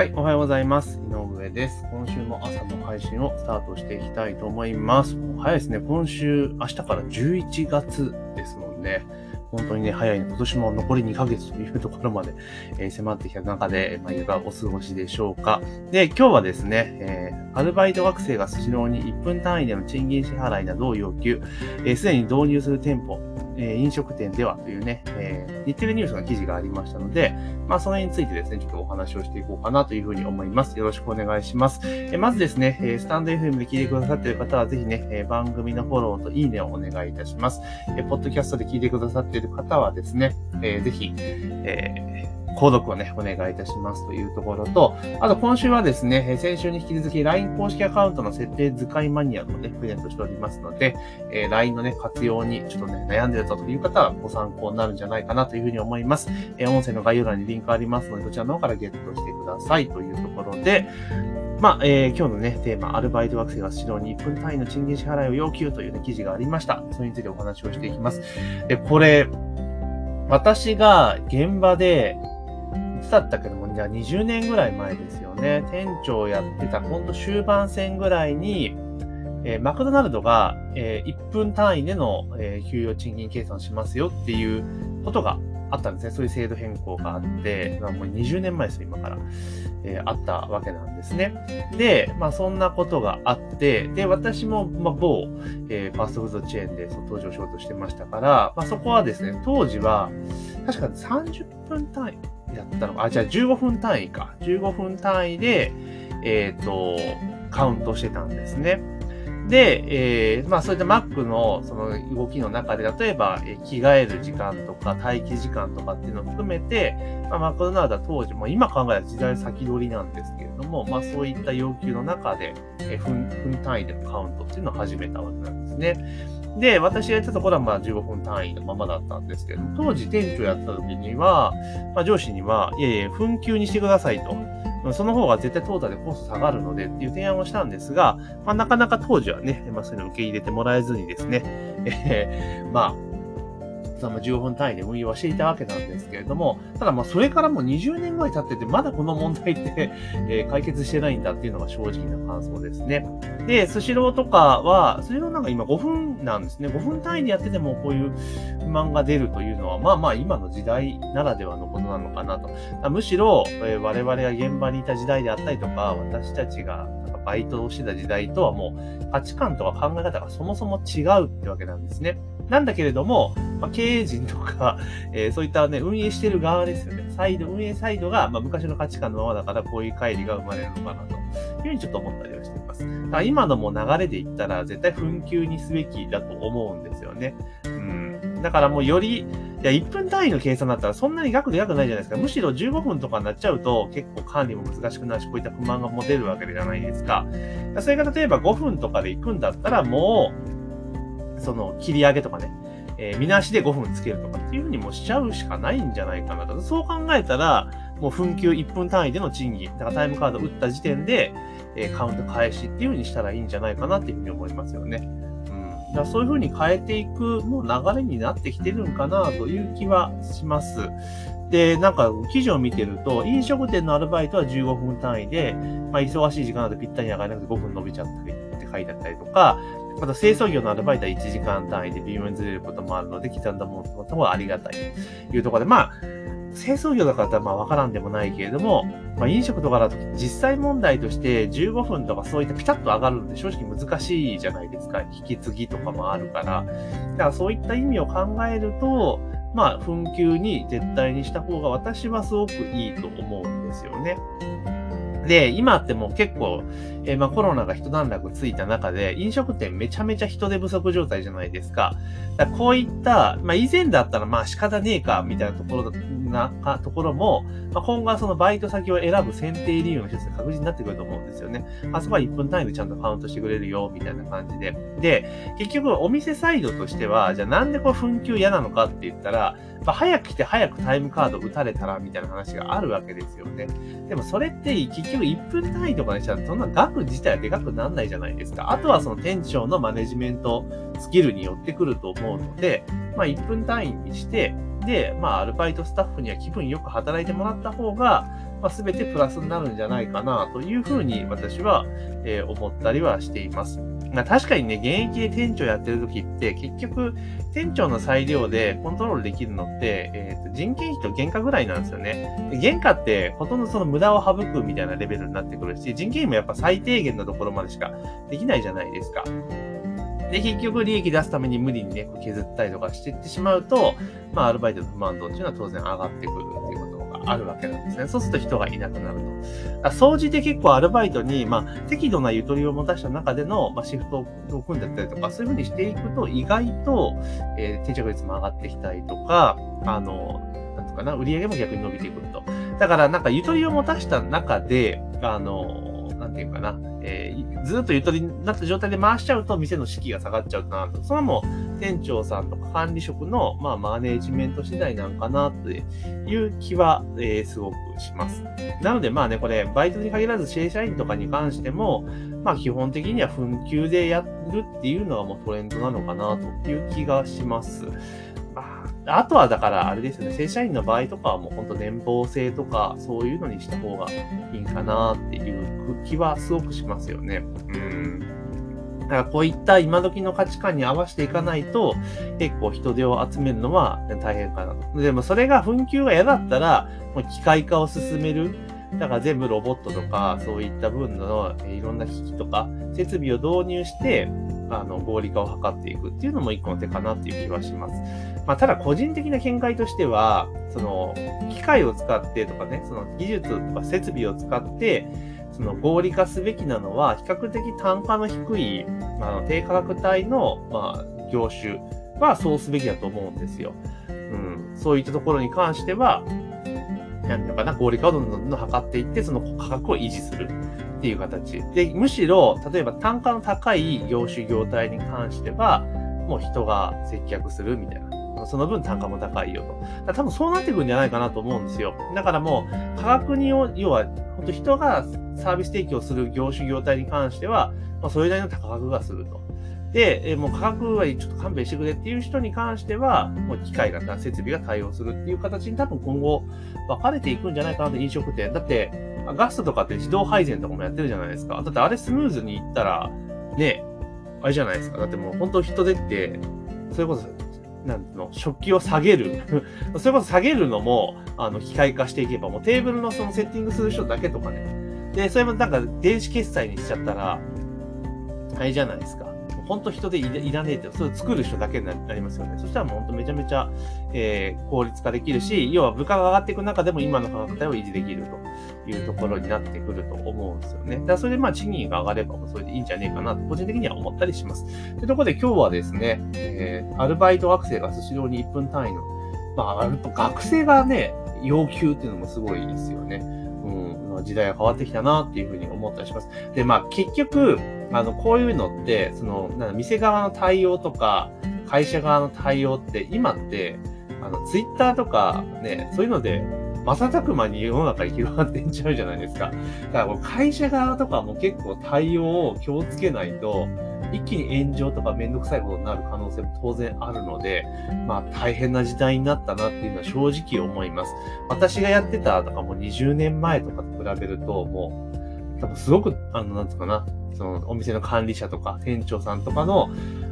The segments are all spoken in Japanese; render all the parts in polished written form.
はい、おはようございます。井上です。今週も朝の配信をスタートしていきたいと思います。もう早いですね。今週、明日から11月ですもんね。本当にね、早いね。今年も残り2ヶ月というところまで、迫ってきた中で、いかがお過ごしでしょうか。で、今日はですね、アルバイト学生がスシローに1分単位での賃金支払いなどを要求、すでに導入する店舗、飲食店ではというね、日テレニュースの記事がありましたので、それについてですね、ちょっとお話をしていこうかなというふうに思います。よろしくお願いします。まずですね、スタンド FM で聞いてくださっている方は、ぜひね、番組のフォローといいねをお願いいたします。ポッドキャストで聞いてくださっている方はですね、ぜひ、購読をね、お願いいたしますというところと、あと今週はですね、先週に引き続き LINE 公式アカウントの設定使いマニュアルをね、プレゼントしておりますので、LINE のね、活用にちょっとね、悩んでるという方はご参考になるんじゃないかなというふうに思います。音声の概要欄にリンクありますので、そちらの方からゲットしてくださいというところで、今日のね、テーマ、アルバイト学生がスシローに1分単位の賃金支払いを要求という、ね、記事がありました。それについてお話をしていきます。これ、私が現場で、だったけども、じゃあ20年ぐらい前ですよね。店長やってた、今度終盤戦ぐらいに、マクドナルドが、1分単位での、給与賃金計算しますよっていうことがあったんですね。そういう制度変更があって、もう20年前ですよ、今から。あったわけなんですね。で、そんなことがあって、で、私も、某、ファストフードチェーンで登場しようとしてましたから、そこはですね、当時は、確か30分単位。だったのか。じゃあ15分単位か。15分単位で、カウントしてたんですね。で、そういったマックのその動きの中で、例えば、着替える時間とか、待機時間とかっていうのを含めて、マクドナルドは当時、今考えた時代先取りなんですけれども、そういった要求の中で、分単位でのカウントっていうのを始めたわけなんですね。で、私がやったところは15分単位のままだったんですけど、当時店長やった時には、上司には、いやいや、分給にしてくださいと。その方が絶対トータルでコスト下がるのでっていう提案をしたんですが、なかなか当時はね、そういうの受け入れてもらえずにですね、15分単位で運用はしていたわけなんですけれども、ただそれからもう20年ぐらい経ってて、まだこの問題って解決してないんだっていうのが正直な感想ですね。で、スシローとかは、スシローなんか今5分なんですね。5分単位でやっててもこういう不満が出るというのは、今の時代ならではのことなのかなと。むしろ、我々が現場にいた時代であったりとか、私たちがバイトをしてた時代とはもう価値観とか考え方がそもそも違うってわけなんですね。なんだけれども、経営陣とか、そういったね、運営してる側ですよね。運営サイドが、昔の価値観のままだから、こういう乖離が生まれるのかなというふうにちょっと思ったりはしています。だから今のもう流れで言ったら、絶対紛糾にすべきだと思うんですよね。だからもうより、1分単位の計算だったらそんなに額でかくないじゃないですか。むしろ15分とかになっちゃうと結構管理も難しくなるし、こういった不満が持てるわけじゃないですか。それが例えば5分とかで行くんだったらもう、切り上げとかね、見なしで5分つけるとかっていうふうにもしちゃうしかないんじゃないかなと。そう考えたら、もう分給1分単位での賃金、だからタイムカード打った時点で、カウント開始っていうふうにしたらいいんじゃないかなっていうふうに思いますよね。だそういう風に変えていくもう流れになってきてるんかなという気はします。で、記事を見てると、飲食店のアルバイトは15分単位で、忙しい時間だとぴったり上がらなくて5分伸びちゃったりって書いてあったりとか、また清掃業のアルバイトは1時間単位で微妙にずれることもあるので、刻んだものとはありがたいというところで、清掃業だからわからんでもないけれども、飲食とかだと実際問題として15分とかそういったピタッと上がるので正直難しいじゃないですか。引き継ぎとかもあるから。だからそういった意味を考えると、紛糾に絶対にした方が私はすごくいいと思うんですよね。で、今ってもう結構、コロナが一段落ついた中で、飲食店めちゃめちゃ人手不足状態じゃないですか。だからこういった、以前だったら仕方ねえか、みたいなところも、今後はそのバイト先を選ぶ選定理由の一つが確実になってくると思うんですよね。あそこは1分単位でちゃんとカウントしてくれるよ、みたいな感じで。で、結局お店サイドとしては、じゃあなんで紛糾嫌なのかって言ったら、早く来て早くタイムカード打たれたら、みたいな話があるわけですよね。でもそれって結局1分単位とかにしたらそんな額自体はでかくなんないじゃないですか。あとはその店長のマネジメントスキルによってくると思うので、1分単位にして、で、アルバイトスタッフには気分よく働いてもらった方が、全てプラスになるんじゃないかなというふうに私は思ったりはしています。確かにね、現役で店長やってる時って結局店長の裁量でコントロールできるのって、人件費と原価ぐらいなんですよね。原価ってほとんどその無駄を省くみたいなレベルになってくるし、人件費もやっぱ最低限のところまでしかできないじゃないですか。で、結局利益出すために無理にね、削ったりとかしていってしまうと、アルバイトの不満度っていうのは当然上がってくるっていうことがあるわけなんですね。そうすると人がいなくなると。総じて結構アルバイトに、適度なゆとりを持たした中での、シフトを組んだったりとか、そういうふうにしていくと、意外と、定着率も上がってきたりとか、売り上げも逆に伸びてくると。だからゆとりを持たした中で、ずっとゆとりになった状態で回しちゃうと店の士気が下がっちゃうかなと。それはもう店長さんとか管理職の、マネージメント次第なんかなという気は、すごくします。なのでこれバイトに限らず正社員とかに関しても、基本的には分給でやるっていうのがもうトレンドなのかなという気がします。あとはだからあれですよね、正社員の場合とかはもう本当年俸制とかそういうのにした方がいいかなっていう気はすごくしますよね。だからこういった今時の価値観に合わせていかないと結構人手を集めるのは大変かなと。でもそれが紛糾が嫌だったらもう機械化を進める。だから全部ロボットとかそういった分のいろんな機器とか設備を導入して合理化を図っていくっていうのも一個の手かなっていう気はします。ただ個人的な見解としては、機械を使ってとかね、技術とか設備を使って、合理化すべきなのは、比較的単価の低い、低価格帯の、業種はそうすべきだと思うんですよ。そういったところに関しては、合理化をどんどん図っていって、その価格を維持する。っていう形で、むしろ例えば単価の高い業種業態に関してはもう人が接客するみたいな、その分単価も高いよと、多分そうなってくるんじゃないかなと思うんですよ。だからもう価格に要は本当人がサービス提供する業種業態に関しては、それなりの価格がすると。で、もう価格はちょっと勘弁してくれっていう人に関しては、もう機械が、設備が対応するっていう形に多分今後分かれていくんじゃないかなと、飲食店。だって、ガストとかって自動配膳とかもやってるじゃないですか。だってあれスムーズにいったら、ね、あれじゃないですか。だってもう本当人手って、それこそ、食器を下げる。それこそ下げるのも、機械化していけば、もうテーブルのそのセッティングする人だけとかね。で、それも電子決済にしちゃったら、あれじゃないですか。本当人でいらねえって、それを作る人だけになりますよね。そしたらもう本当めちゃめちゃ、効率化できるし、要は物価が上がっていく中でも今の価格帯を維持できるというところになってくると思うんですよね。だからそれで賃金が上がればそれでいいんじゃねえかなと個人的には思ったりします。というところで今日はですね、アルバイト学生がスシローに1分単位の、学生がね、要求っていうのもすごいですよね。時代が変わってきたなっていうふうに思ったりします。で、結局、こういうのって、店側の対応とか、会社側の対応って、今って、ツイッターとかね、そういうので、瞬く間に世の中に広がっていっちゃうじゃないですか。だから、会社側とかも結構対応を気をつけないと、一気に炎上とかめんどくさいことになる可能性も当然あるので、大変な時代になったなっていうのは正直思います。私がやってたとかも20年前とかと比べると、もう、多分すごく、お店の管理者とか店長さんとかの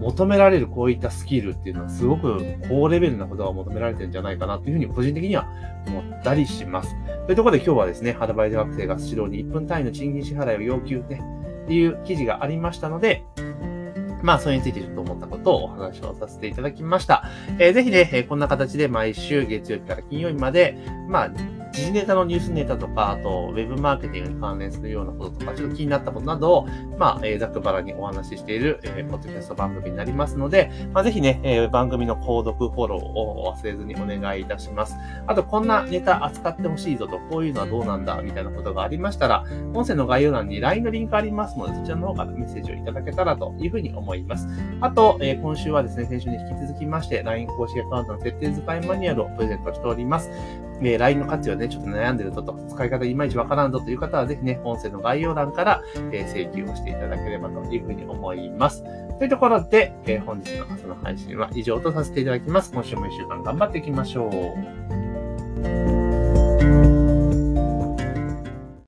求められるこういったスキルっていうのはすごく高レベルなことが求められてるんじゃないかなというふうに個人的には思ったりします。というところで今日はですね、アルバイト学生がスシローに1分単位の賃金支払いを要求ね、っていう記事がありましたので、それについてちょっと思ったことをお話をさせていただきました。ぜひね、こんな形で毎週月曜日から金曜日まで、時事ネタのニュースネタとか、あと、ウェブマーケティングに関連するようなこととか、ちょっと気になったことなどを、ざっくばらにお話ししている、ポッドキャスト番組になりますので、ぜひね、番組の購読、フォローを忘れずにお願いいたします。あと、こんなネタ扱ってほしいぞと、こういうのはどうなんだ、みたいなことがありましたら、音声の概要欄に LINE のリンクありますので、そちらの方からメッセージをいただけたらというふうに思います。あと、今週はですね、先週に引き続きまして、LINE 公式アカウントの設定使いマニュアルをプレゼントしております。LINE の活用で、ね、ちょっと悩んでるぞと、使い方いまいちわからんぞという方は、ぜひね、音声の概要欄から、請求をしていただければというふうに思います。というところで、本日の朝の配信は以上とさせていただきます。今週も1週間頑張っていきましょう。